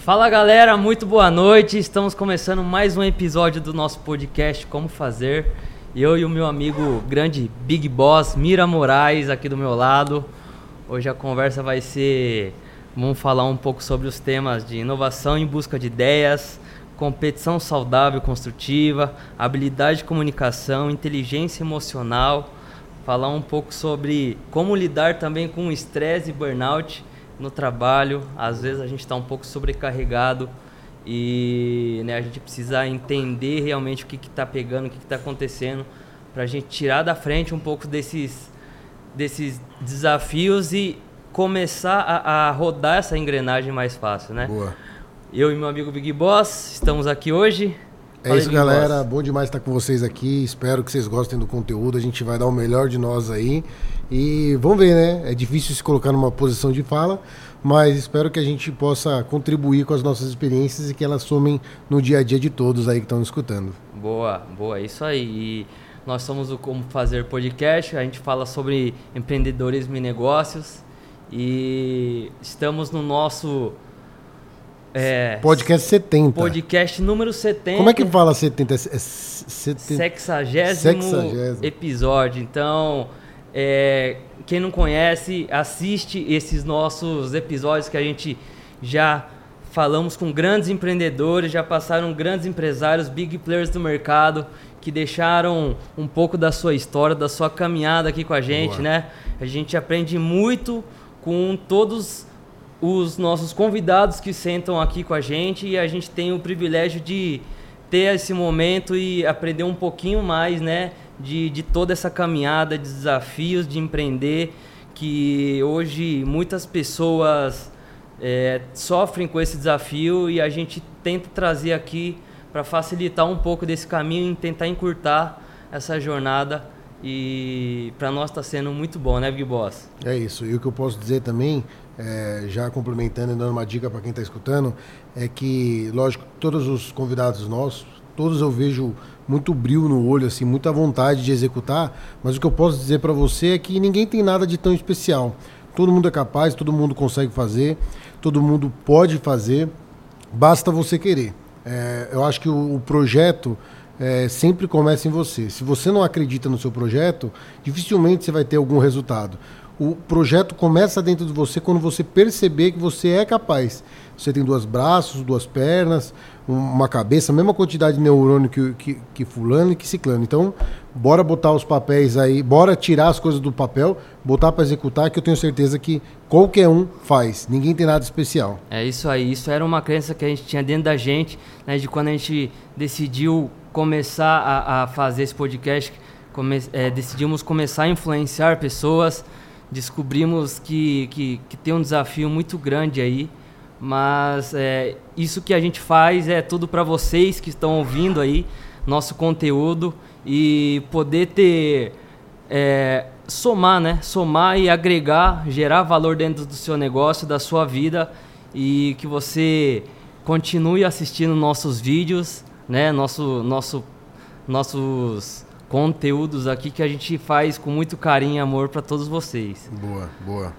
Fala galera, muito boa noite, estamos começando mais um episódio do nosso podcast Como Fazer. Eu e o meu amigo grande Big Boss, Mira Moraes, aqui do meu lado. Hoje a conversa vai ser, vamos falar um pouco sobre os temas de inovação em busca de ideias, competição saudável e construtiva, habilidade de comunicação, inteligência emocional, falar um pouco sobre como lidar também com estresse e burnout no trabalho. Às vezes a gente está um pouco sobrecarregado e né, a gente precisa entender realmente o que está pegando, o que está acontecendo, para a gente tirar da frente um pouco desses desafios e começar a rodar essa engrenagem mais fácil, né? Boa. Eu e meu amigo Big Boss estamos aqui hoje. É isso, galera. Bom demais estar com vocês aqui. Espero que vocês gostem do conteúdo. A gente vai dar o melhor de nós aí. E vamos ver, né? É difícil se colocar numa posição de fala, mas espero que a gente possa contribuir com as nossas experiências e que elas somem no dia a dia de todos aí que estão nos escutando. Boa, boa. É isso aí. E nós somos o Como Fazer Podcast. A gente fala sobre empreendedorismo e negócios. E estamos no nosso... podcast 70. Podcast número 70. Como é que fala 70? 60º episódio. Então, quem não conhece, assiste esses nossos episódios que a gente já falamos com grandes empreendedores, já passaram grandes empresários, big players do mercado, que deixaram um pouco da sua história, da sua caminhada aqui com a gente, boa, né? A gente aprende muito com todos os nossos convidados que sentam aqui com a gente, e a gente tem o privilégio de ter esse momento e aprender um pouquinho mais, né, de toda essa caminhada de desafios de empreender, que hoje muitas pessoas sofrem com esse desafio, e a gente tenta trazer aqui para facilitar um pouco desse caminho e tentar encurtar essa jornada. E para nós está sendo muito bom, né, Big Boss? É isso. E o que eu posso dizer também, já complementando e dando uma dica para quem está escutando, é que, lógico, todos os convidados nossos, todos eu vejo muito brilho no olho, assim, muita vontade de executar, mas o que eu posso dizer para você é que ninguém tem nada de tão especial. Todo mundo é capaz, todo mundo consegue fazer, todo mundo pode fazer, basta você querer. Eu acho que o projeto... sempre começa em você. Se você não acredita no seu projeto, dificilmente você vai ter algum resultado. O projeto começa dentro de você quando você perceber que você é capaz. Você tem 2 braços, 2 pernas, uma cabeça, a mesma quantidade de neurônio que fulano e que ciclano. Então, bora botar os papéis aí, bora tirar as coisas do papel, botar para executar, que eu tenho certeza que qualquer um faz. Ninguém tem nada especial. É isso aí. Isso era uma crença que a gente tinha dentro da gente, né, de quando a gente decidiu começar a fazer esse podcast, decidimos começar a influenciar pessoas, descobrimos que tem um desafio muito grande aí, mas isso que a gente faz é tudo para vocês que estão ouvindo aí, nosso conteúdo, e poder ter, somar, né? Somar e agregar, gerar valor dentro do seu negócio, da sua vida, e que você continue assistindo nossos vídeos, né, nossos conteúdos aqui que a gente faz com muito carinho e amor para todos vocês. Boa, boa.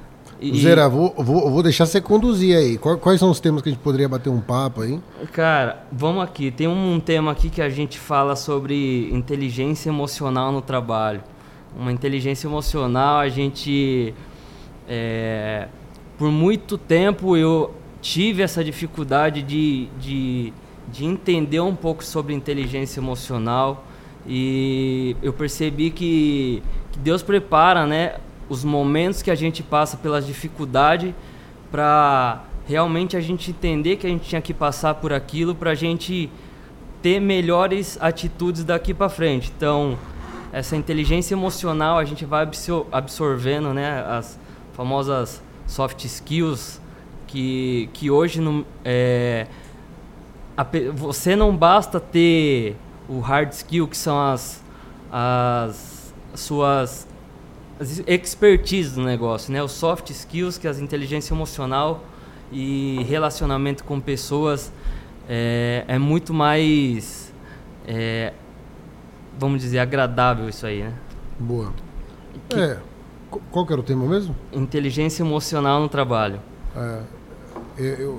Zera, vou deixar você conduzir aí. Quais são os temas que a gente poderia bater um papo aí? Cara, vamos aqui. Tem um tema aqui que a gente fala sobre inteligência emocional no trabalho. Uma inteligência emocional, a gente... por muito tempo eu tive essa dificuldade de entender um pouco sobre inteligência emocional, e eu percebi que Deus prepara, né, os momentos que a gente passa pelas dificuldades para realmente a gente entender que a gente tinha que passar por aquilo para a gente ter melhores atitudes daqui para frente. Então, essa inteligência emocional a gente vai absorvendo, né, as famosas soft skills que hoje não... Você não basta ter o hard skill, que são as suas expertises no negócio, né? Os soft skills, que é a inteligência emocional e relacionamento com pessoas, é muito mais, vamos dizer, agradável isso aí, né? Boa. Qual que era o tema mesmo? Inteligência emocional no trabalho.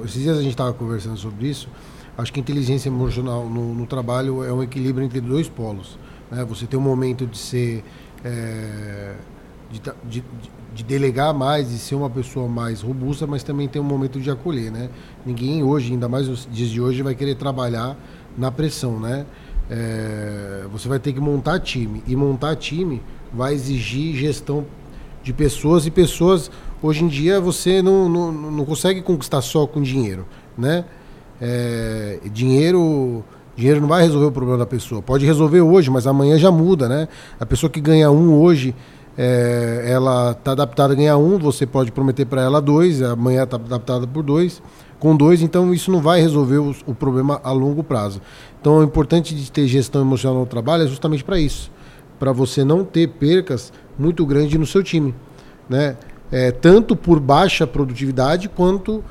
esses dias a gente estava conversando sobre isso. Acho que a inteligência emocional no trabalho é um equilíbrio entre dois polos, né? Você tem um momento de ser de delegar mais, de ser uma pessoa mais robusta, mas também tem um momento de acolher, né? Ninguém hoje, ainda mais nos dias de hoje, vai querer trabalhar na pressão, né? Você vai ter que montar time, e montar time vai exigir gestão de pessoas, e pessoas hoje em dia você não consegue conquistar só com dinheiro, né? Dinheiro não vai resolver o problema da pessoa. Pode resolver hoje, mas amanhã já muda, né? A pessoa que ganha 1 hoje, ela está adaptada a ganhar 1, você pode prometer para ela 2, amanhã está adaptada por 2, com 2, então isso não vai resolver o problema a longo prazo. Então o importante de ter gestão emocional no trabalho é justamente para isso, para você não ter percas muito grandes no seu time, né? Tanto por baixa produtividade quanto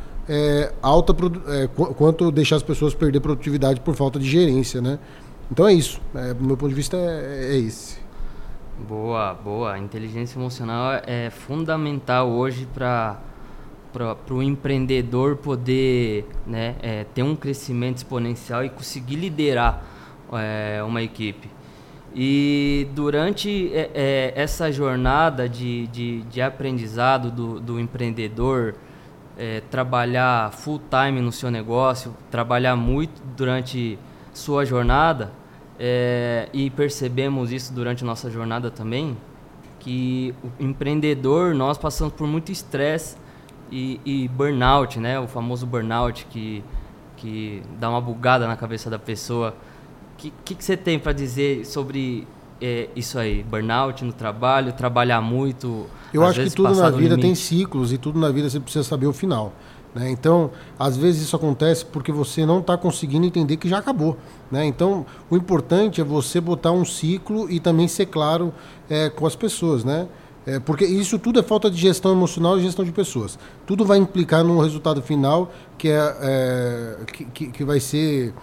deixar as pessoas perder produtividade por falta de gerência, né? Então é isso. Do meu ponto de vista é esse. Boa. A inteligência emocional é fundamental hoje para o empreendedor poder, né, ter um crescimento exponencial e conseguir liderar uma equipe. E durante essa jornada de aprendizado do empreendedor, trabalhar full time no seu negócio, trabalhar muito durante sua jornada, e percebemos isso durante nossa jornada também, que o empreendedor, nós passamos por muito estresse e burnout, né? O famoso burnout que dá uma bugada na cabeça da pessoa. O que você tem para dizer sobre isso aí? Burnout no trabalho, trabalhar muito... Eu acho que tudo na vida tem ciclos, e tudo na vida você precisa saber o final, né? Então, às vezes isso acontece porque você não está conseguindo entender que já acabou, né? Então, o importante é você botar um ciclo e também ser claro com as pessoas, né? Porque isso tudo é falta de gestão emocional e gestão de pessoas. Tudo vai implicar num resultado final que vai ser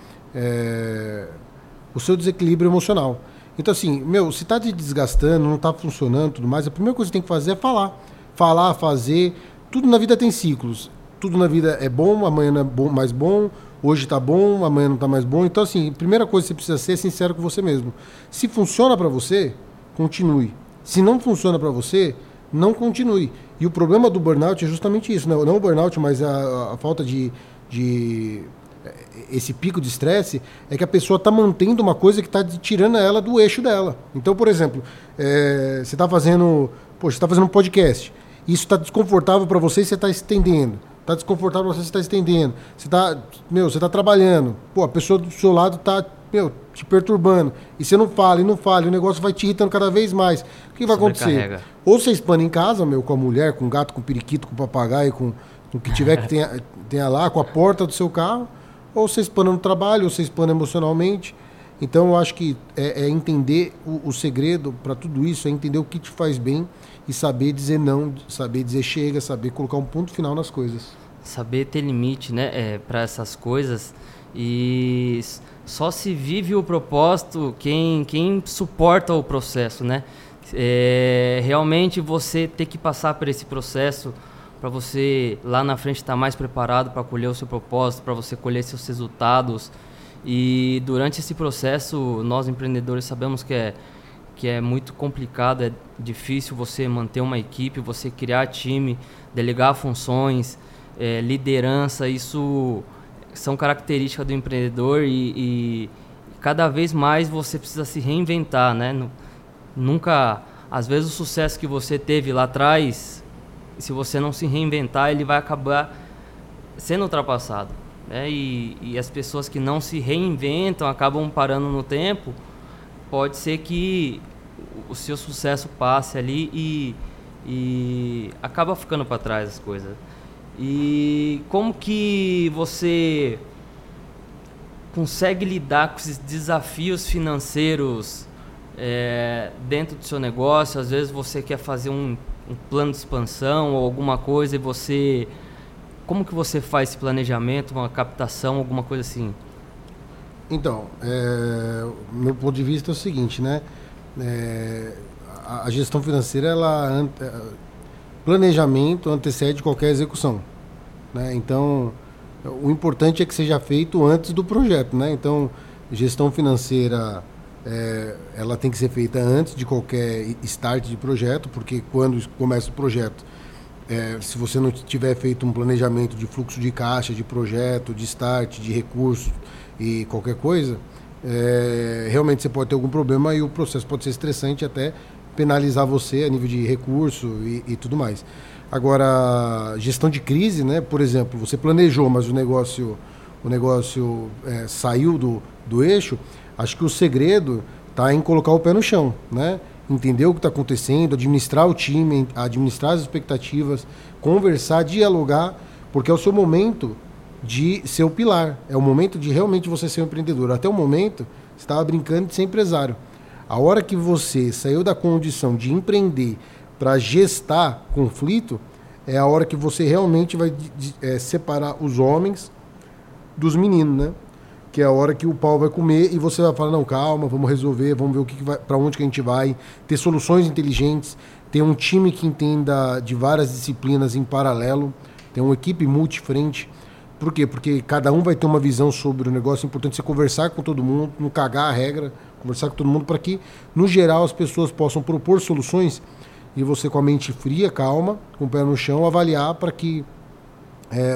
o seu desequilíbrio emocional. Então, assim, se tá te desgastando, não tá funcionando, tudo mais, a primeira coisa que você tem que fazer é falar. Falar, fazer. Tudo na vida tem ciclos. Tudo na vida é bom, amanhã não é bom, mais bom, hoje tá bom, amanhã não tá mais bom. Então, assim, a primeira coisa que você precisa ser é sincero com você mesmo. Se funciona para você, continue. Se não funciona para você, não continue. E o problema do burnout é justamente isso, né? Não o burnout, mas a falta de esse pico de estresse, é que a pessoa está mantendo uma coisa que está tirando ela do eixo dela. Então, por exemplo, você está fazendo, um podcast, isso está desconfortável para você e você está estendendo. Está desconfortável para você e você está estendendo. Você está trabalhando. A pessoa do seu lado está te perturbando. E você não fala, o negócio vai te irritando cada vez mais. O que vai acontecer? Ou você expande em casa, com a mulher, com o gato, com o periquito, com o papagaio, com o que tiver que tenha lá, com a porta do seu carro, ou você expana no trabalho, ou você expana emocionalmente. Então, eu acho que entender o segredo para tudo isso, é entender o que te faz bem e saber dizer não, saber dizer chega, saber colocar um ponto final nas coisas. Saber ter limite, né, para essas coisas. E só se vive o propósito quem suporta o processo, né? Realmente você ter que passar por esse processo para você lá na frente estar mais preparado para colher o seu propósito, para você colher seus resultados. E durante esse processo, nós empreendedores sabemos que é muito complicado, é difícil você manter uma equipe, você criar time, delegar funções, liderança. Isso são características do empreendedor, e cada vez mais você precisa se reinventar, né? Nunca, às vezes o sucesso que você teve lá atrás, se você não se reinventar, ele vai acabar sendo ultrapassado, né? E as pessoas que não se reinventam, acabam parando no tempo, pode ser que o seu sucesso passe ali e acaba ficando para trás as coisas. E como que você consegue lidar com esses desafios financeiros dentro do seu negócio? Às vezes você quer fazer um plano de expansão ou alguma coisa, e você... Como que você faz esse planejamento, uma captação, alguma coisa assim? Então, meu ponto de vista é o seguinte, né? A gestão financeira, planejamento antecede qualquer execução, né? Então, o importante é que seja feito antes do projeto, né? Então, gestão financeira, ela tem que ser feita antes de qualquer start de projeto, porque quando começa o projeto, se você não tiver feito um planejamento de fluxo de caixa, de projeto, de start, de recursos e qualquer coisa, realmente você pode ter algum problema e o processo pode ser estressante, até penalizar você a nível de recurso e tudo mais. Agora, gestão de crise, né? Por exemplo, você planejou, mas o negócio saiu do eixo. Acho que o segredo está em colocar o pé no chão, né? Entender o que está acontecendo, administrar o time, administrar as expectativas, conversar, dialogar, porque é o seu momento de ser o pilar, é o momento de realmente você ser um empreendedor. Até o momento, você estava brincando de ser empresário. A hora que você saiu da condição de empreender para gestar conflito, é a hora que você realmente vai separar os homens dos meninos, né? Que é a hora que o pau vai comer e você vai falar, não, calma, vamos resolver, vamos ver para onde que a gente vai, ter soluções inteligentes, ter um time que entenda de várias disciplinas em paralelo, ter uma equipe multifrente. Por quê? Porque cada um vai ter uma visão sobre o negócio. É importante você conversar com todo mundo, não cagar a regra, conversar com todo mundo para que, no geral, as pessoas possam propor soluções e você, com a mente fria, calma, com o pé no chão, avaliar para que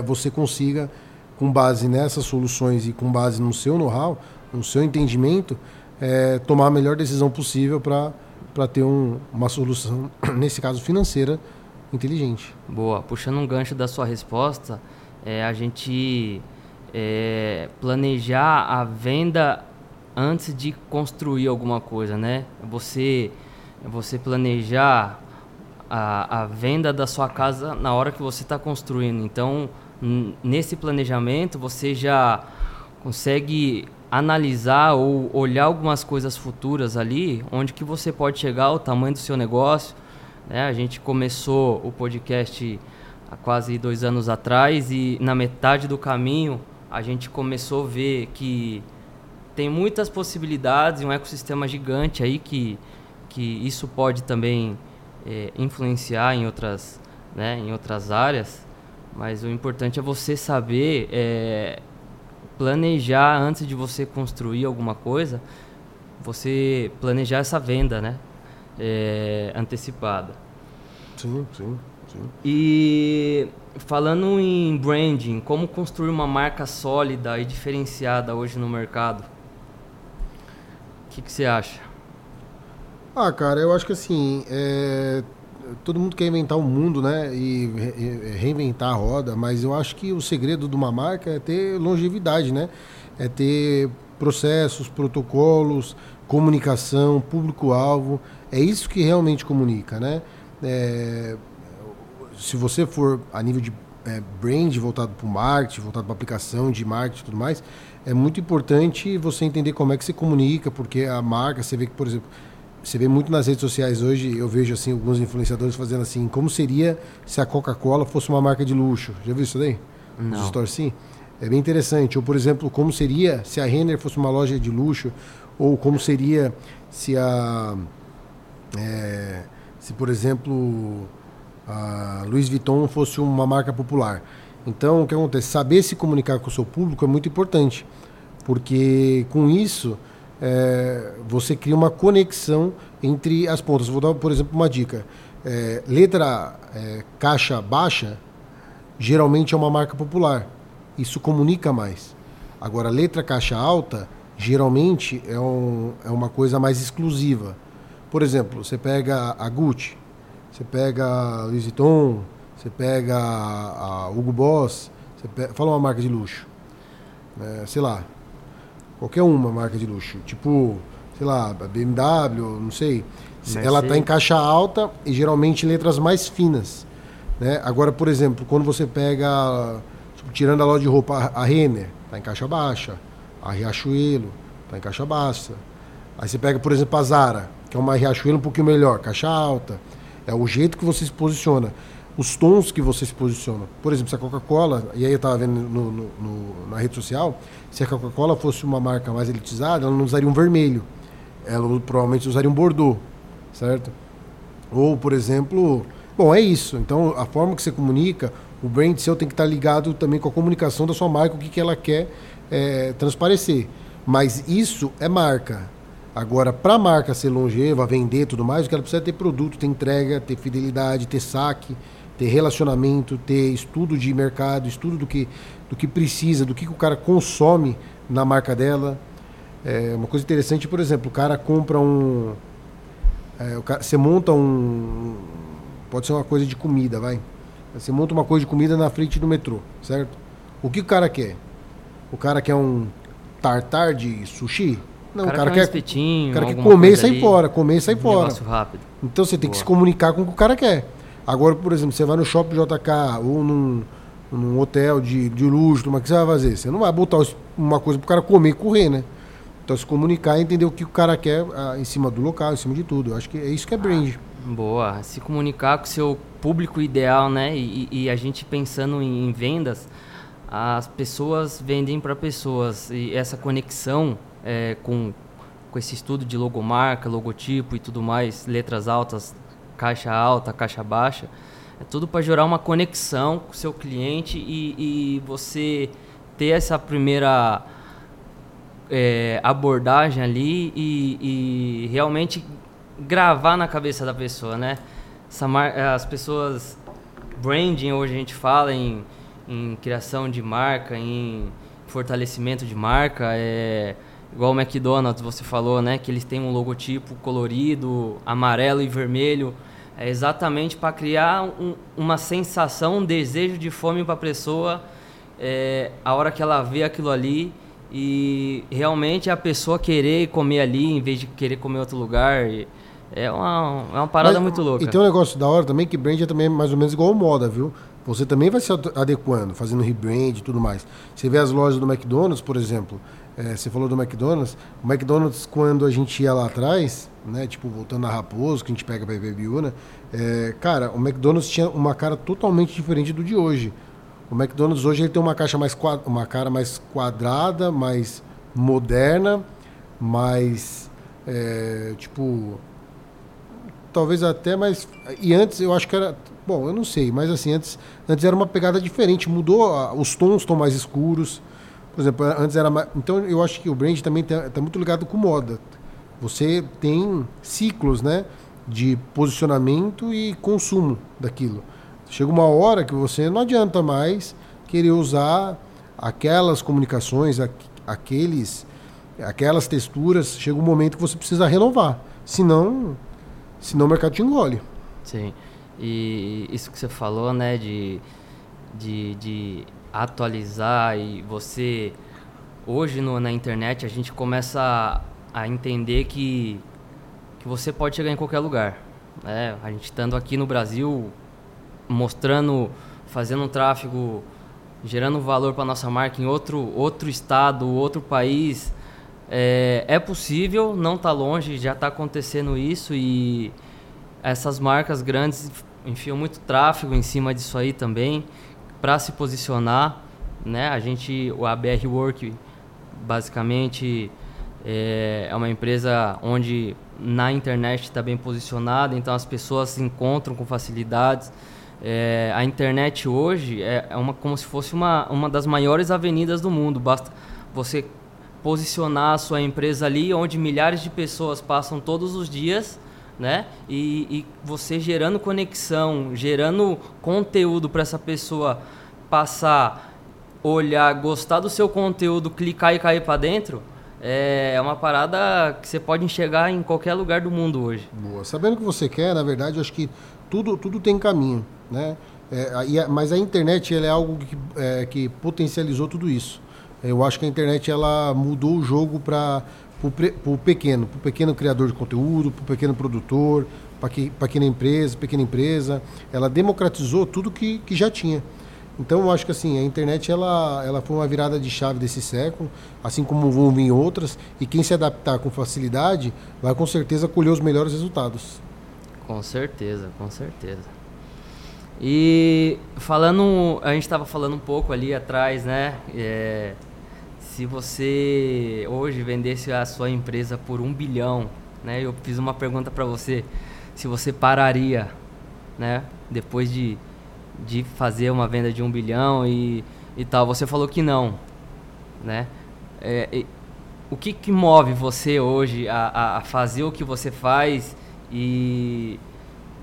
você consiga, com base nessas soluções e com base no seu know-how, no seu entendimento, tomar a melhor decisão possível para ter uma solução, nesse caso financeira, inteligente. Boa. Puxando um gancho da sua resposta, a gente planejar a venda antes de construir alguma coisa, né? Você planejar a venda da sua casa na hora que você está construindo. Então, nesse planejamento, você já consegue analisar ou olhar algumas coisas futuras ali, onde que você pode chegar, o tamanho do seu negócio, né? A gente começou o podcast há quase 2 anos atrás e na metade do caminho a gente começou a ver que tem muitas possibilidades e um ecossistema gigante aí que isso pode também influenciar em outras, né, em outras áreas. Mas o importante é você saber planejar antes de você construir alguma coisa, você planejar essa venda, né? Antecipada. Sim. E falando em branding, como construir uma marca sólida e diferenciada hoje no mercado? O que você acha? Ah, cara, eu acho que assim... Todo mundo quer inventar o mundo, né? E reinventar a roda, mas eu acho que o segredo de uma marca é ter longevidade, né? É ter processos, protocolos, comunicação, público-alvo. É isso que realmente comunica, né? Se você for a nível de brand voltado para o marketing, voltado para aplicação de marketing e tudo mais, é muito importante você entender como é que se comunica, porque a marca, você vê que, por exemplo... Você vê muito nas redes sociais hoje, eu vejo assim alguns influenciadores fazendo assim, como seria se a Coca-Cola fosse uma marca de luxo. Já viu isso daí? Não. Assim? É bem interessante. Ou, por exemplo, como seria se a Renner fosse uma loja de luxo? Ou como seria se se, por exemplo, a Louis Vuitton fosse uma marca popular? Então, o que acontece? Saber se comunicar com o seu público é muito importante, porque com isso... você cria uma conexão entre as pontas. Vou dar, por exemplo, uma dica. Letra caixa baixa, geralmente é uma marca popular. Isso comunica mais. Agora, letra caixa alta, geralmente é uma coisa mais exclusiva. Por exemplo, você pega a Gucci, você pega a Louis Vuitton, você pega a Hugo Boss, fala uma marca de luxo. Sei lá. Qualquer uma marca de luxo, tipo, sei lá, a BMW, não sei. Ela está em caixa alta e geralmente letras mais finas, né? Agora, por exemplo, quando você pega, tipo, tirando a loja de roupa, a Renner está em caixa baixa, a Riachuelo está em caixa baixa. Aí você pega, por exemplo, a Zara, que é uma Riachuelo um pouquinho melhor, caixa alta. É o jeito que você se posiciona, os tons que você se posiciona. Por exemplo, se a Coca-Cola, e aí eu estava vendo na rede social, se a Coca-Cola fosse uma marca mais elitizada, ela não usaria um vermelho, ela provavelmente usaria um bordeaux, certo? Ou, por exemplo, bom, é isso. Então, a forma que você comunica, O brand seu tem que estar ligado também com a comunicação da sua marca, o que ela quer transparecer. Mas isso é marca. Agora, para a marca ser longeva, vender e tudo mais, o que ela precisa é ter produto, ter entrega, ter fidelidade, ter saque, ter relacionamento, ter estudo de mercado, estudo do que precisa, do que o cara consome na marca dela. É uma coisa interessante, por exemplo, o cara compra um... você monta um... Pode ser uma coisa de comida, vai. Você monta uma coisa de comida na frente do metrô, certo? O que o cara quer? O cara quer um tartar de sushi? Não, o cara quer comer e sair fora, Um negócio rápido. Então você tem que se comunicar com o que o cara quer. Agora, por exemplo, você vai no shopping JK ou num hotel de luxo, o que você vai fazer? Você não vai botar uma coisa pro cara comer e correr, né? Então se comunicar e entender o que o cara quer em cima do local, em cima de tudo. Eu acho que é isso que é brand. Boa. Se comunicar com o seu público ideal, né? E a gente pensando em vendas, as pessoas vendem para pessoas. E essa conexão com esse estudo de logomarca, logotipo e tudo mais, letras altas, caixa baixa, é tudo para gerar uma conexão com o seu cliente e você ter essa primeira abordagem ali e realmente gravar na cabeça da pessoa, né? As pessoas, branding hoje a gente fala em criação de marca, em fortalecimento de marca, igual o McDonald's, você falou, né, que eles têm um logotipo colorido, amarelo e vermelho, é exatamente para criar uma sensação, um desejo de fome para a pessoa, a hora que ela vê aquilo ali, e realmente a pessoa querer comer ali, em vez de querer comer em outro lugar, é uma parada muito louca. E tem um negócio da hora também, que brand também é mais ou menos igual moda, viu? Você também vai se adequando, fazendo rebrand e tudo mais. Você vê as lojas do McDonald's, por exemplo. Você falou do McDonald's. O McDonald's, quando a gente ia lá atrás, né, tipo, voltando a Raposo, que a gente pega pra IBBU, né? Cara, o McDonald's tinha uma cara totalmente diferente do de hoje. O McDonald's hoje ele tem uma cara mais quadrada, mais moderna, mais, tipo... Talvez até mais... E antes eu acho que era... Bom, eu não sei, mas assim, antes era uma pegada diferente, mudou, os tons estão mais escuros, por exemplo, antes era mais... Então eu acho que o brand também está muito ligado com moda. Você tem ciclos, né, de posicionamento e consumo daquilo. Chega uma hora que você não adianta mais querer usar aquelas comunicações, aquelas texturas, chega um momento que você precisa renovar, senão o mercado te engole. Sim. E isso que você falou, né, de atualizar, e você, hoje na internet, a gente começa a entender que você pode chegar em qualquer lugar, né? A gente estando aqui no Brasil, mostrando, fazendo um tráfego, gerando valor para nossa marca em outro estado, outro país, é possível, não está longe, já está acontecendo isso, e essas marcas grandes enfiam muito tráfego em cima disso aí também, para se posicionar, né? O ABR Work, basicamente, é uma empresa onde na internet está bem posicionada, então as pessoas se encontram com facilidades. A internet hoje como se fosse uma das maiores avenidas do mundo, basta você posicionar a sua empresa ali, onde milhares de pessoas passam todos os dias, né? E você gerando conexão, gerando conteúdo para essa pessoa passar, olhar, gostar do seu conteúdo, clicar e cair para dentro, é uma parada que você pode enxergar em qualquer lugar do mundo hoje. Boa. Sabendo o que você quer, na verdade, eu acho que tudo tem caminho, né? Mas a internet ela é algo que potencializou tudo isso. Eu acho que a internet ela mudou o jogo para o pequeno criador de conteúdo, para o pequeno produtor, para pequena empresa, ela democratizou tudo que já tinha. Então, eu acho que assim, a internet ela foi uma virada de chave desse século, assim como vão vir outras, e quem se adaptar com facilidade vai com certeza colher os melhores resultados. Com certeza, com certeza. E a gente estava falando um pouco ali atrás, né? Se você hoje vendesse a sua empresa por 1 bilhão, né? Eu fiz uma pergunta para você, se você pararia, né? Depois de de fazer uma venda de 1 bilhão e tal. Você falou que não, né? O que que move você hoje a fazer o que você faz e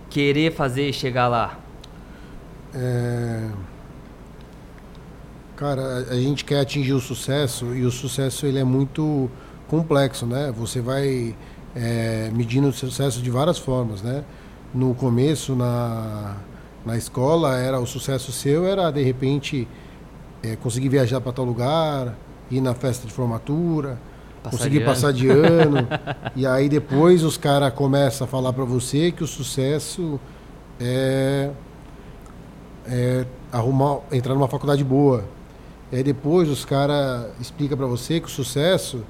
querer fazer e chegar lá? Cara, a gente quer atingir o sucesso, e o sucesso ele é muito complexo, né? Você vai medindo o sucesso de várias formas, né? No começo, na escola, era o sucesso seu, era de repente conseguir viajar para tal lugar, ir na festa de formatura, conseguir passar de ano. E aí depois os caras começam a falar para você que o sucesso é entrar numa faculdade boa. E aí depois os caras explicam para você que o sucesso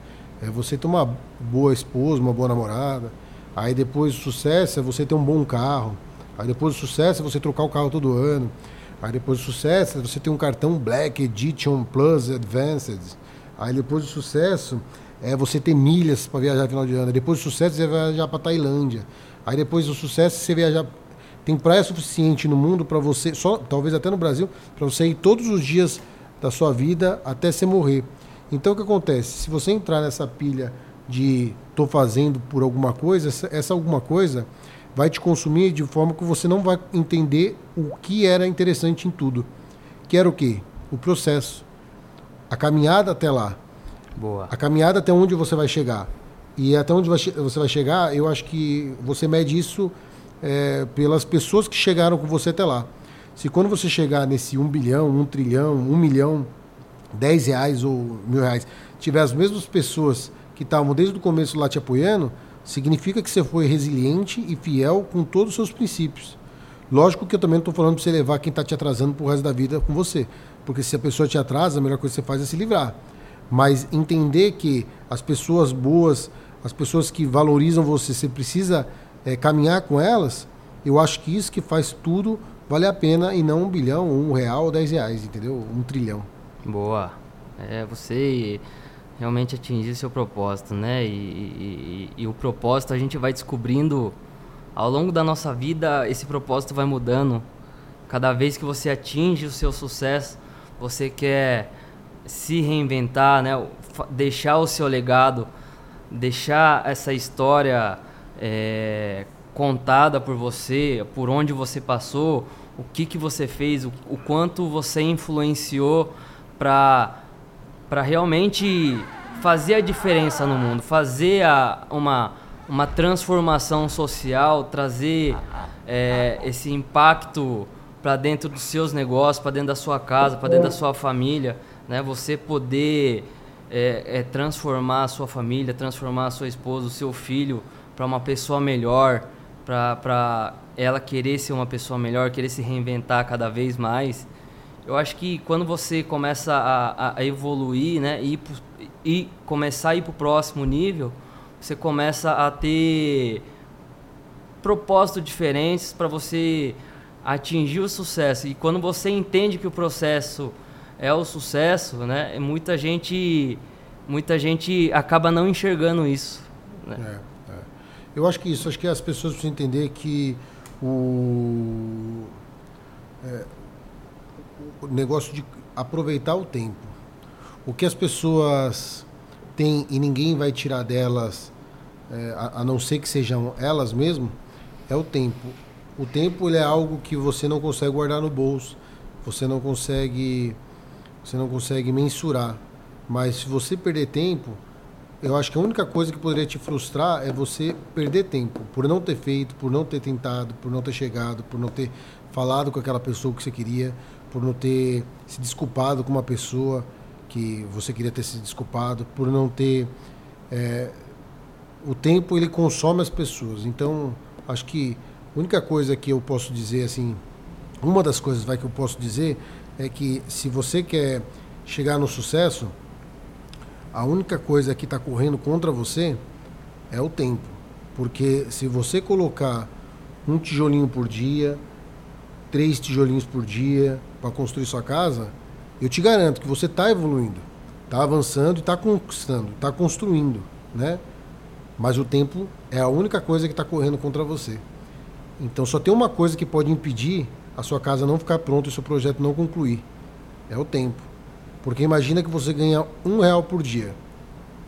é você ter uma boa esposa, uma boa namorada. Aí depois o sucesso é você ter um bom carro. Aí depois o sucesso é você trocar o carro todo ano. Aí depois o sucesso é você ter um cartão Black Edition Plus Advanced. Aí depois o sucesso é você ter milhas para viajar no final de ano. Aí depois o sucesso é viajar para Tailândia. Aí depois o sucesso é você viajar... Tem praia suficiente no mundo para você, só, talvez até no Brasil, para você ir todos os dias da sua vida até você morrer. Então o que acontece? Se você entrar nessa pilha de tô fazendo por alguma coisa, essa alguma coisa vai te consumir de forma que você não vai entender o que era interessante em tudo. Que era o quê? O processo. A caminhada até lá. Boa. A caminhada até onde você vai chegar. E até onde você vai chegar, eu acho que você mede isso pelas pessoas que chegaram com você até lá. Se quando você chegar nesse 1 bilhão, 1 trilhão, 1 milhão, 10 reais ou R$1.000, tiver as mesmas pessoas que estavam desde o começo lá te apoiando, significa que você foi resiliente e fiel com todos os seus princípios. Lógico que eu também não estou falando para você levar quem está te atrasando pro resto da vida com você, porque se a pessoa te atrasa, a melhor coisa que você faz é se livrar. Mas entender que as pessoas boas, as pessoas que valorizam você, você precisa caminhar com elas. Eu acho que isso que faz tudo valer a pena, e não 1 bilhão, R$1 ou R$10, entendeu? 1 trilhão. Boa. Você realmente atingir seu propósito, né? E o propósito a gente vai descobrindo ao longo da nossa vida. Esse propósito vai mudando. Cada vez que você atinge o seu sucesso, você quer se reinventar, né? Deixar o seu legado, deixar essa história contada por você, por onde você passou, o que você fez, o quanto você influenciou para realmente fazer a diferença no mundo, fazer uma transformação social, trazer esse impacto para dentro dos seus negócios, para dentro da sua casa, para dentro da sua família, né? Você poder transformar a sua família, transformar a sua esposa, o seu filho, para uma pessoa melhor, para ela querer ser uma pessoa melhor, querer se reinventar cada vez mais. Eu acho que quando você começa a evoluir, né, e começar a ir para o próximo nível, você começa a ter propósitos diferentes para você atingir o sucesso. E quando você entende que o processo é o sucesso, né, muita gente acaba não enxergando isso, né? Eu acho que isso, acho que as pessoas precisam entender que o negócio de aproveitar o tempo. O que as pessoas têm e ninguém vai tirar delas, a não ser que sejam elas mesmas, é o tempo. O tempo ele é algo que você não consegue guardar no bolso, você não consegue mensurar. Mas se você perder tempo, eu acho que a única coisa que poderia te frustrar é você perder tempo, por não ter feito, por não ter tentado, por não ter chegado, por não ter falado com aquela pessoa que você queria, por não ter se desculpado com uma pessoa que você queria ter se desculpado, por não ter... O tempo, ele consome as pessoas. Então, acho que a única coisa que eu posso dizer, assim, uma das coisas que eu posso dizer é que se você quer chegar no sucesso, a única coisa que está correndo contra você é o tempo. Porque se você colocar 1 tijolinho por dia, 3 tijolinhos por dia para construir sua casa, eu te garanto que você está evoluindo, está avançando, está conquistando, está construindo, né? Mas o tempo é a única coisa que está correndo contra você. Então só tem uma coisa que pode impedir a sua casa não ficar pronta e seu projeto não concluir. É o tempo. Porque imagina que você ganha R$1 por dia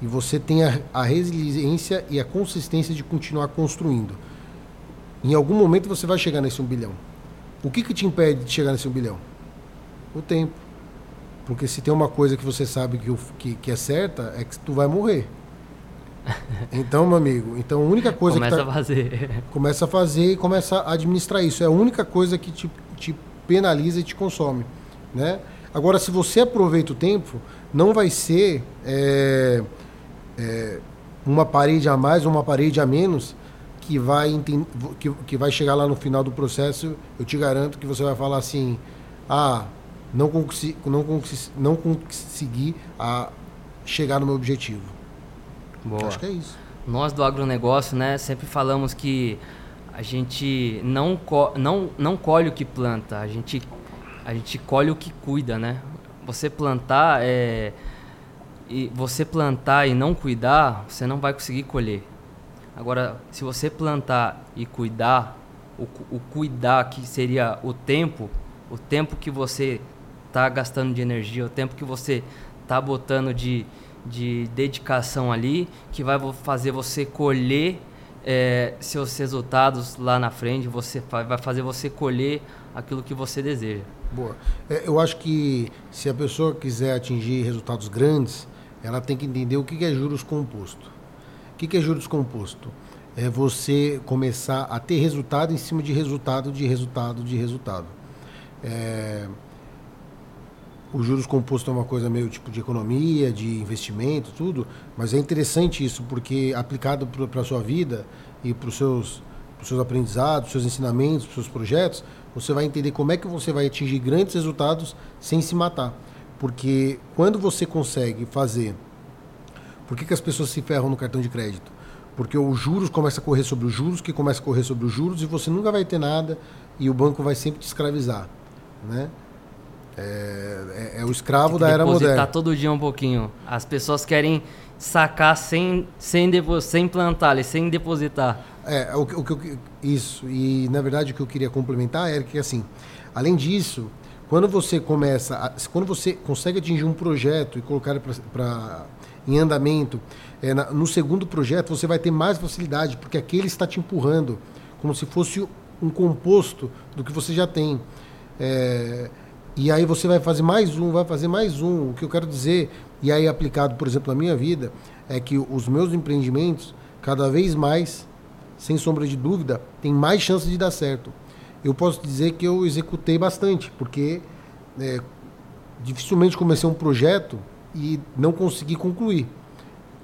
e você tem a resiliência e a consistência de continuar construindo. Em algum momento você vai chegar nesse 1 bilhão. O que te impede de chegar nesse 1 bilhão? O tempo. Porque se tem uma coisa que você sabe que é certa, é que tu vai morrer. Então, meu amigo, então a única coisa começa a fazer e começa a administrar isso. É a única coisa que te penaliza e te consome, né? Agora, se você aproveita o tempo, não vai ser uma parede a mais ou uma parede a menos que vai chegar lá no final do processo. Eu te garanto que você vai falar assim: ah, não consegui chegar no meu objetivo. Boa. Acho que é isso. Nós do agronegócio, né, sempre falamos que a gente não colhe o que planta, a gente colhe o que cuida, né? Você plantar e não cuidar, você não vai conseguir colher. Agora, se você plantar e cuidar, o cuidar que seria o tempo que você está gastando de energia, o tempo que você está botando de dedicação ali, que vai fazer você colher seus resultados lá na frente, vai fazer você colher aquilo que você deseja. Boa. Eu acho que se a pessoa quiser atingir resultados grandes, ela tem que entender o que é juros composto. O que é juros composto? É você começar a ter resultado em cima de resultado, de resultado, de resultado. O juros composto é uma coisa meio tipo de economia, de investimento, tudo, mas é interessante isso, porque aplicado para a sua vida e para os seus aprendizados, seus ensinamentos, seus projetos, você vai entender como é que você vai atingir grandes resultados sem se matar. Porque quando você consegue fazer... Por que as pessoas se ferram no cartão de crédito? Porque os juros começam a correr sobre os juros, que começa a correr sobre os juros, e você nunca vai ter nada, e o banco vai sempre te escravizar, né? É o escravo da era moderna. Depositar todo dia um pouquinho. As pessoas querem sacar sem plantar, sem depositar. Isso. E, na verdade, o que eu queria complementar era que, assim, além disso, quando você quando você consegue atingir um projeto e colocar em andamento, no segundo projeto você vai ter mais facilidade, porque aquele está te empurrando, como se fosse um composto do que você já tem. E aí você vai fazer mais um. O que eu quero dizer, e aí aplicado, por exemplo, na minha vida, é que os meus empreendimentos, cada vez mais, sem sombra de dúvida, tem mais chance de dar certo. Eu posso dizer que eu executei bastante, porque dificilmente comecei um projeto e não consegui concluir.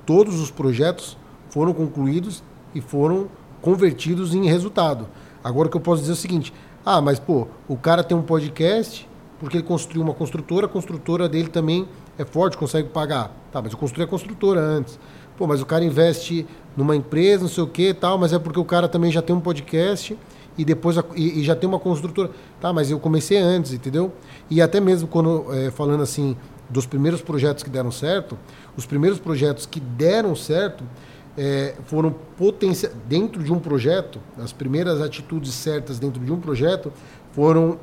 Todos os projetos foram concluídos e foram convertidos em resultado. Agora, o que eu posso dizer é o seguinte: ah, mas pô, o cara tem um podcast porque ele construiu uma construtora, a construtora dele também é forte, consegue pagar. Tá, mas eu construí a construtora antes. Pô, mas o cara investe numa empresa, não sei o que e tal, mas é porque o cara também já tem um podcast e depois já tem uma construtora. Tá, mas eu comecei antes, entendeu? E até mesmo quando falando assim dos primeiros projetos que deram certo, os primeiros projetos que deram certo foram dentro de um projeto, as primeiras atitudes certas dentro de um projeto foram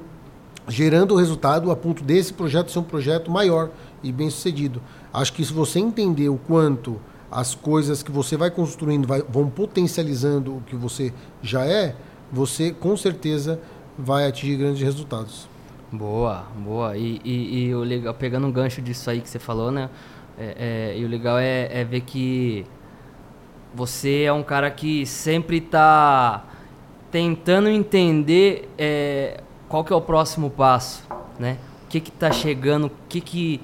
gerando resultado a ponto desse projeto ser um projeto maior e bem sucedido. Acho que se você entender o quanto as coisas que você vai construindo vão potencializando o que você já é, você com certeza vai atingir grandes resultados. Boa, boa. E o legal, pegando um gancho disso aí que você falou, né? E o legal é ver que você é um cara que sempre tá tentando entender qual que é o próximo passo, né? O que tá chegando, o que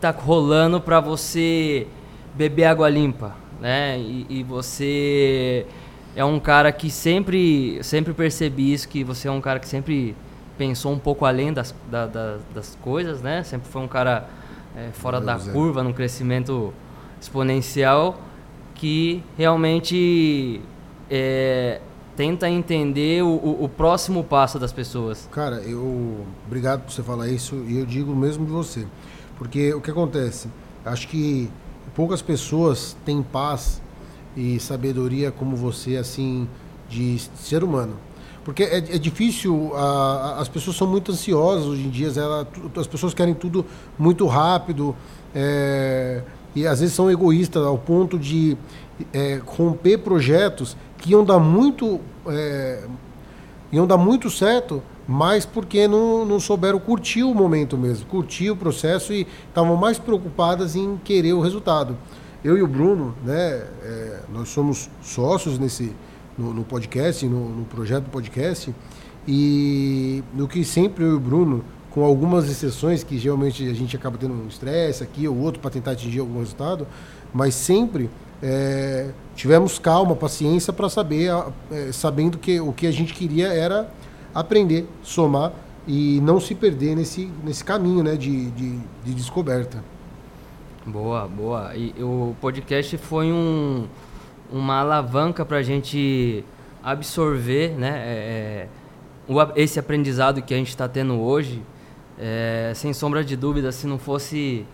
tá rolando para você beber água limpa, né? E você é um cara que sempre percebi isso, que você é um cara que sempre pensou um pouco além das coisas, né? Sempre foi um cara fora da curva, num crescimento exponencial, que realmente tenta entender o próximo passo das pessoas. Cara, obrigado por você falar isso, e eu digo mesmo de você. Porque o que acontece? Acho que poucas pessoas têm paz e sabedoria como você, assim, de ser humano. Porque é difícil, as pessoas são muito ansiosas hoje em dia, as pessoas querem tudo muito rápido, e às vezes são egoístas ao ponto de romper projetos que iam dar muito certo, mas porque não souberam curtir o momento mesmo, curtir o processo, e estavam mais preocupadas em querer o resultado. Eu e o Bruno, né, nós somos sócios no podcast, no projeto do podcast, e no que sempre eu e o Bruno, com algumas exceções que geralmente a gente acaba tendo um estresse aqui ou outro para tentar atingir algum resultado, mas sempre tivemos calma, paciência para saber, sabendo que o que a gente queria era aprender, somar e não se perder nesse caminho, né, de descoberta. Boa, boa. E o podcast foi uma alavanca para a gente absorver, né, esse aprendizado que a gente está tendo hoje, sem sombra de dúvida. Se não fosse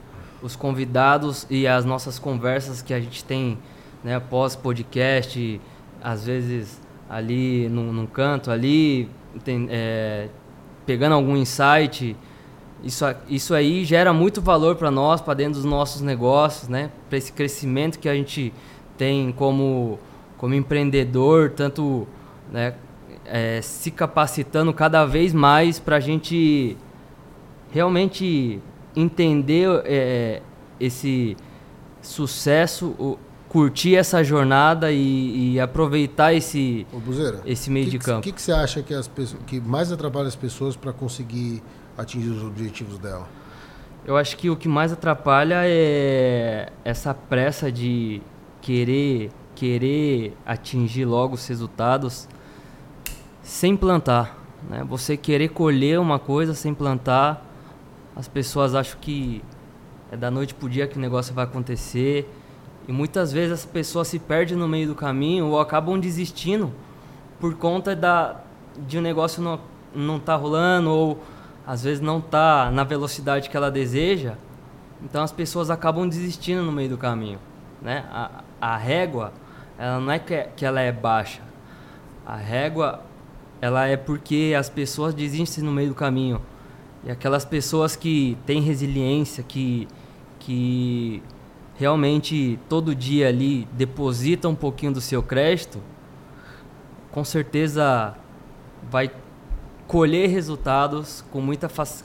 os convidados e as nossas conversas que a gente tem, né, pós-podcast, às vezes ali num canto, ali pegando algum insight, isso aí gera muito valor para nós, para dentro dos nossos negócios, né, para esse crescimento que a gente tem como empreendedor, tanto, né, se capacitando cada vez mais para a gente realmente entender esse sucesso, curtir essa jornada e aproveitar esse meio de campo. O que você acha que mais atrapalha as pessoas para conseguir atingir os objetivos dela? Eu acho que o que mais atrapalha é essa pressa de querer atingir logo os resultados sem plantar, né? Você querer colher uma coisa sem plantar, as pessoas acham que é da noite pro dia que o negócio vai acontecer, e muitas vezes as pessoas se perdem no meio do caminho ou acabam desistindo por conta de um negócio não tá rolando, ou às vezes não tá na velocidade que ela deseja, então as pessoas acabam desistindo no meio do caminho, né? A régua, ela não é que ela é baixa, a régua ela é porque as pessoas desistem no meio do caminho. E aquelas pessoas que têm resiliência, que realmente todo dia ali depositam um pouquinho do seu crédito, com certeza vai colher resultados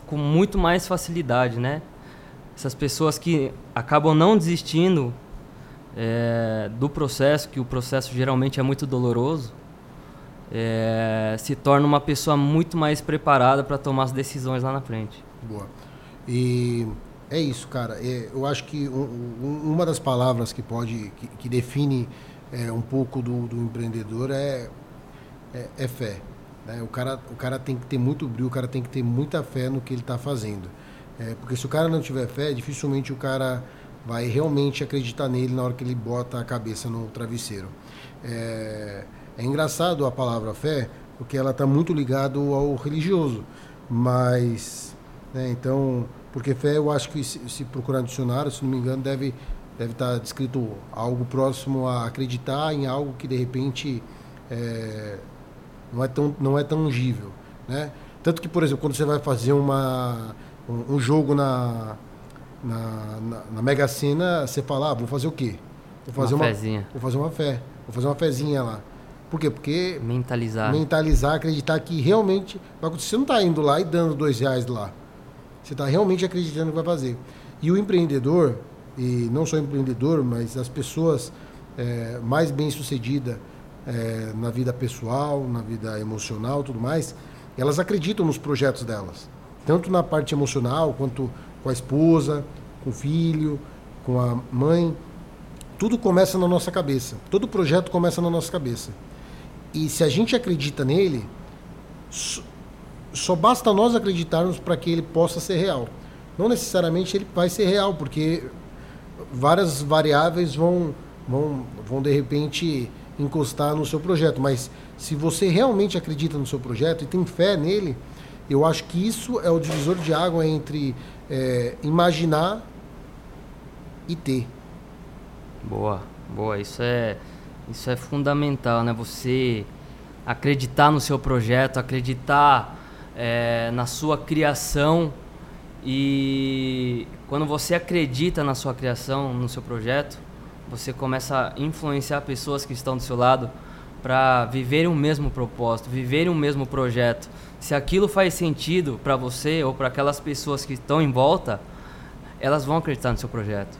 com muito mais facilidade, né? Essas pessoas que acabam não desistindo do processo, que o processo geralmente é muito doloroso, se torna uma pessoa muito mais preparada para tomar as decisões lá na frente. Boa. E é isso, cara. Eu acho que uma das palavras que define um pouco do empreendedor é fé, né? O cara tem que ter muito brilho, o cara tem que ter muita fé no que ele está fazendo, porque se o cara não tiver fé, dificilmente o cara vai realmente acreditar nele na hora que ele bota a cabeça no travesseiro. É engraçado a palavra fé, porque ela está muito ligada ao religioso, mas, né, então, porque fé, eu acho que se procurar no dicionário, se não me engano, deve estar descrito algo próximo a acreditar em algo que de repente não é tangível, né? Tanto que, por exemplo, quando você vai fazer um jogo na Mega Sena, você fala, vou fazer o quê? Vou fazer uma fezinha lá. Por quê? Porque mentalizar, acreditar que realmente vai acontecer. Você não está indo lá e dando R$2 lá. Você está realmente acreditando que vai fazer. E o empreendedor, e não só o empreendedor, mas as pessoas mais bem-sucedidas na vida pessoal, na vida emocional, tudo mais, elas acreditam nos projetos delas. Tanto na parte emocional, quanto com a esposa, com o filho, com a mãe. Tudo começa na nossa cabeça. Todo projeto começa na nossa cabeça. E se a gente acredita nele, só basta nós acreditarmos para que ele possa ser real. Não necessariamente ele vai ser real, porque várias variáveis vão de repente encostar no seu projeto. Mas se você realmente acredita no seu projeto e tem fé nele, eu acho que isso é o divisor de água entre imaginar e ter. Boa, boa. Isso é fundamental, né? Você acreditar no seu projeto, acreditar na sua criação. E quando você acredita na sua criação, no seu projeto, você começa a influenciar pessoas que estão do seu lado para viverem o mesmo propósito, viverem o mesmo projeto. Se aquilo faz sentido para você ou para aquelas pessoas que estão em volta, elas vão acreditar no seu projeto.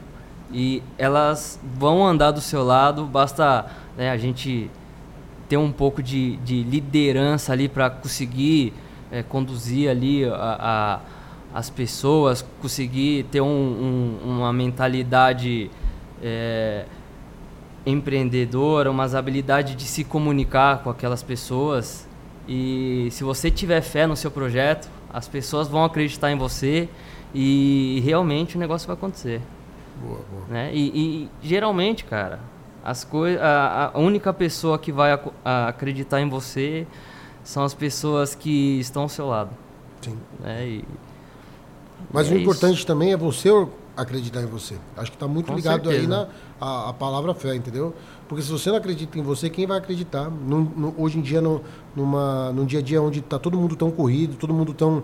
E elas vão andar do seu lado, basta, né, a gente ter um pouco de liderança ali para conseguir conduzir ali as pessoas, conseguir ter uma mentalidade empreendedora, umas habilidades de se comunicar com aquelas pessoas. E se você tiver fé no seu projeto, as pessoas vão acreditar em você e realmente o negócio vai acontecer. Boa, boa. Né? E geralmente, cara, a única pessoa que vai acreditar em você são as pessoas que estão ao seu lado. Sim. Né? Mas o importante isso. Também é você acreditar em você. Acho que está muito com ligado certeza. Aí a palavra fé, entendeu? Porque se você não acredita em você, quem vai acreditar? Hoje em dia, num dia a dia onde está todo mundo tão corrido, todo mundo tão...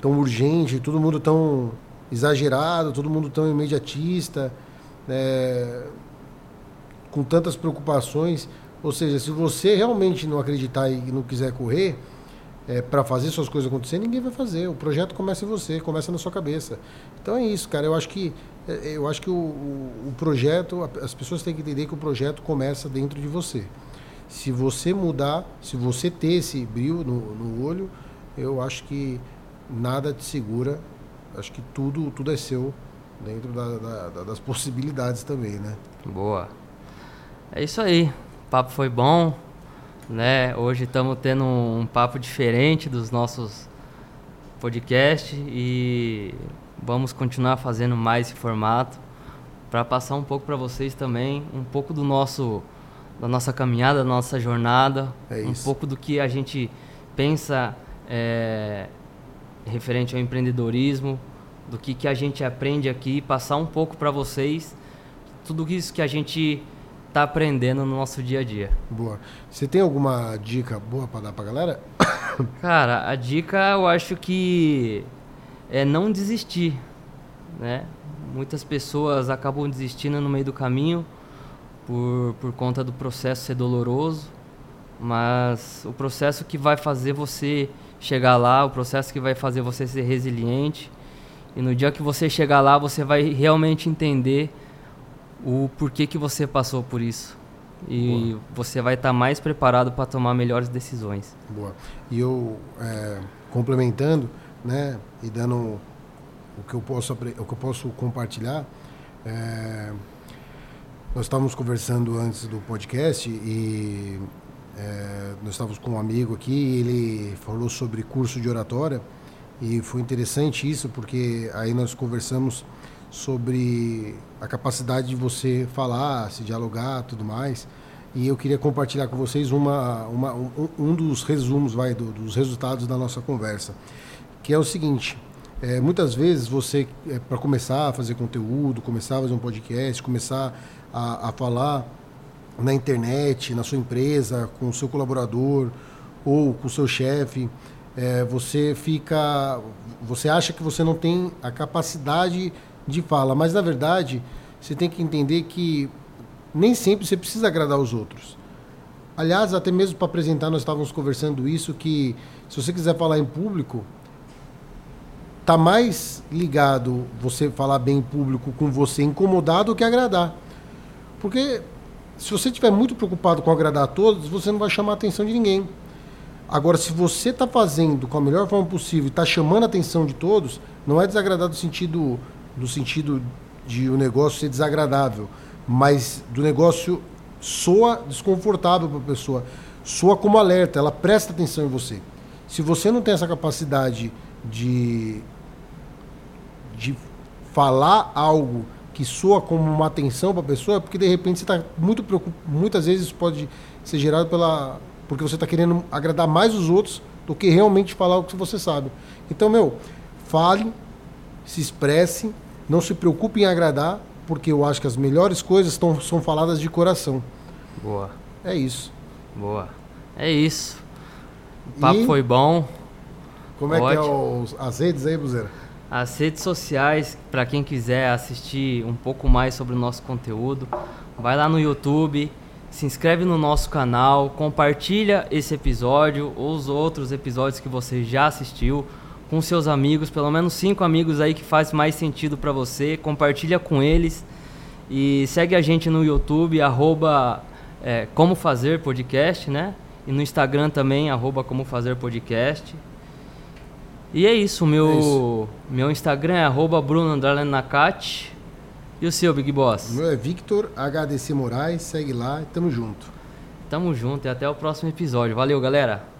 tão urgente, todo mundo tão exagerado, todo mundo tão imediatista, com tantas preocupações. Ou seja, se você realmente não acreditar e não quiser correr para fazer suas coisas acontecerem, ninguém vai fazer. O projeto começa em você, começa na sua cabeça. Então é isso, cara. Eu acho que o projeto, as pessoas têm que entender que o projeto começa dentro de você. Se você mudar, se você ter esse brilho no olho, eu acho que nada te segura, acho que tudo é seu dentro das possibilidades também, né? Boa. É isso aí, o papo foi bom, né? Hoje estamos tendo um papo diferente dos nossos podcasts e vamos continuar fazendo mais esse formato para passar um pouco para vocês também, um pouco da nossa caminhada, da nossa jornada, um pouco do que a gente pensa... referente ao empreendedorismo, do que a gente aprende aqui, passar um pouco para vocês tudo isso que a gente está aprendendo no nosso dia a dia. Boa. Você tem alguma dica boa para dar para a galera? Cara, a dica eu acho que é não desistir, né? Muitas pessoas acabam desistindo no meio do caminho por conta do processo ser doloroso, mas o processo que vai fazer você chegar lá, o processo que vai fazer você ser resiliente, e no dia que você chegar lá, você vai realmente entender o porquê que você passou por isso, e boa. Você vai estar mais preparado para tomar melhores decisões. Boa. E eu complementando, né, e dando o que eu posso compartilhar, nós estávamos conversando antes do podcast e nós estávamos com um amigo aqui e ele falou sobre curso de oratória e foi interessante isso porque aí nós conversamos sobre a capacidade de você falar, se dialogar, tudo mais, e eu queria compartilhar com vocês um dos resumos dos resultados da nossa conversa, que é o seguinte: muitas vezes você, para começar a fazer conteúdo, começar a fazer um podcast, começar a falar na internet, na sua empresa, com o seu colaborador ou com o seu chefe, você acha que você não tem a capacidade de fala, mas na verdade você tem que entender que nem sempre você precisa agradar os outros. Aliás, até mesmo para apresentar, nós estávamos conversando isso, que se você quiser falar em público, tá mais ligado você falar bem em público com você incomodado que agradar. Porque se você estiver muito preocupado com agradar a todos, você não vai chamar a atenção de ninguém. Agora, se você está fazendo com a melhor forma possível e está chamando a atenção de todos, não é desagradar no sentido de o negócio ser desagradável, mas do negócio soa desconfortável para a pessoa, soa como alerta, ela presta atenção em você. Se você não tem essa capacidade de falar algo que soa como uma atenção para a pessoa, porque de repente você está muito preocupado, muitas vezes pode ser gerado porque você está querendo agradar mais os outros do que realmente falar o que você sabe. Então, fale, se expresse, não se preocupe em agradar, porque eu acho que as melhores coisas são faladas de coração. Boa. É isso. Boa. É isso. O papo foi bom. Como é que é as redes aí, Buzeira? As redes sociais, para quem quiser assistir um pouco mais sobre o nosso conteúdo, vai lá no YouTube, se inscreve no nosso canal, compartilha esse episódio ou os outros episódios que você já assistiu com seus amigos, pelo menos 5 amigos aí que faz mais sentido para você, compartilha com eles e segue a gente no YouTube, @ Como Fazer Podcast, né? E no Instagram também, @ Como Fazer Podcast. E é isso, meu Instagram é @bruno_nakati. E o seu, Big Boss? O meu é Victor HDC Moraes, segue lá e tamo junto. Tamo junto e até o próximo episódio. Valeu, galera!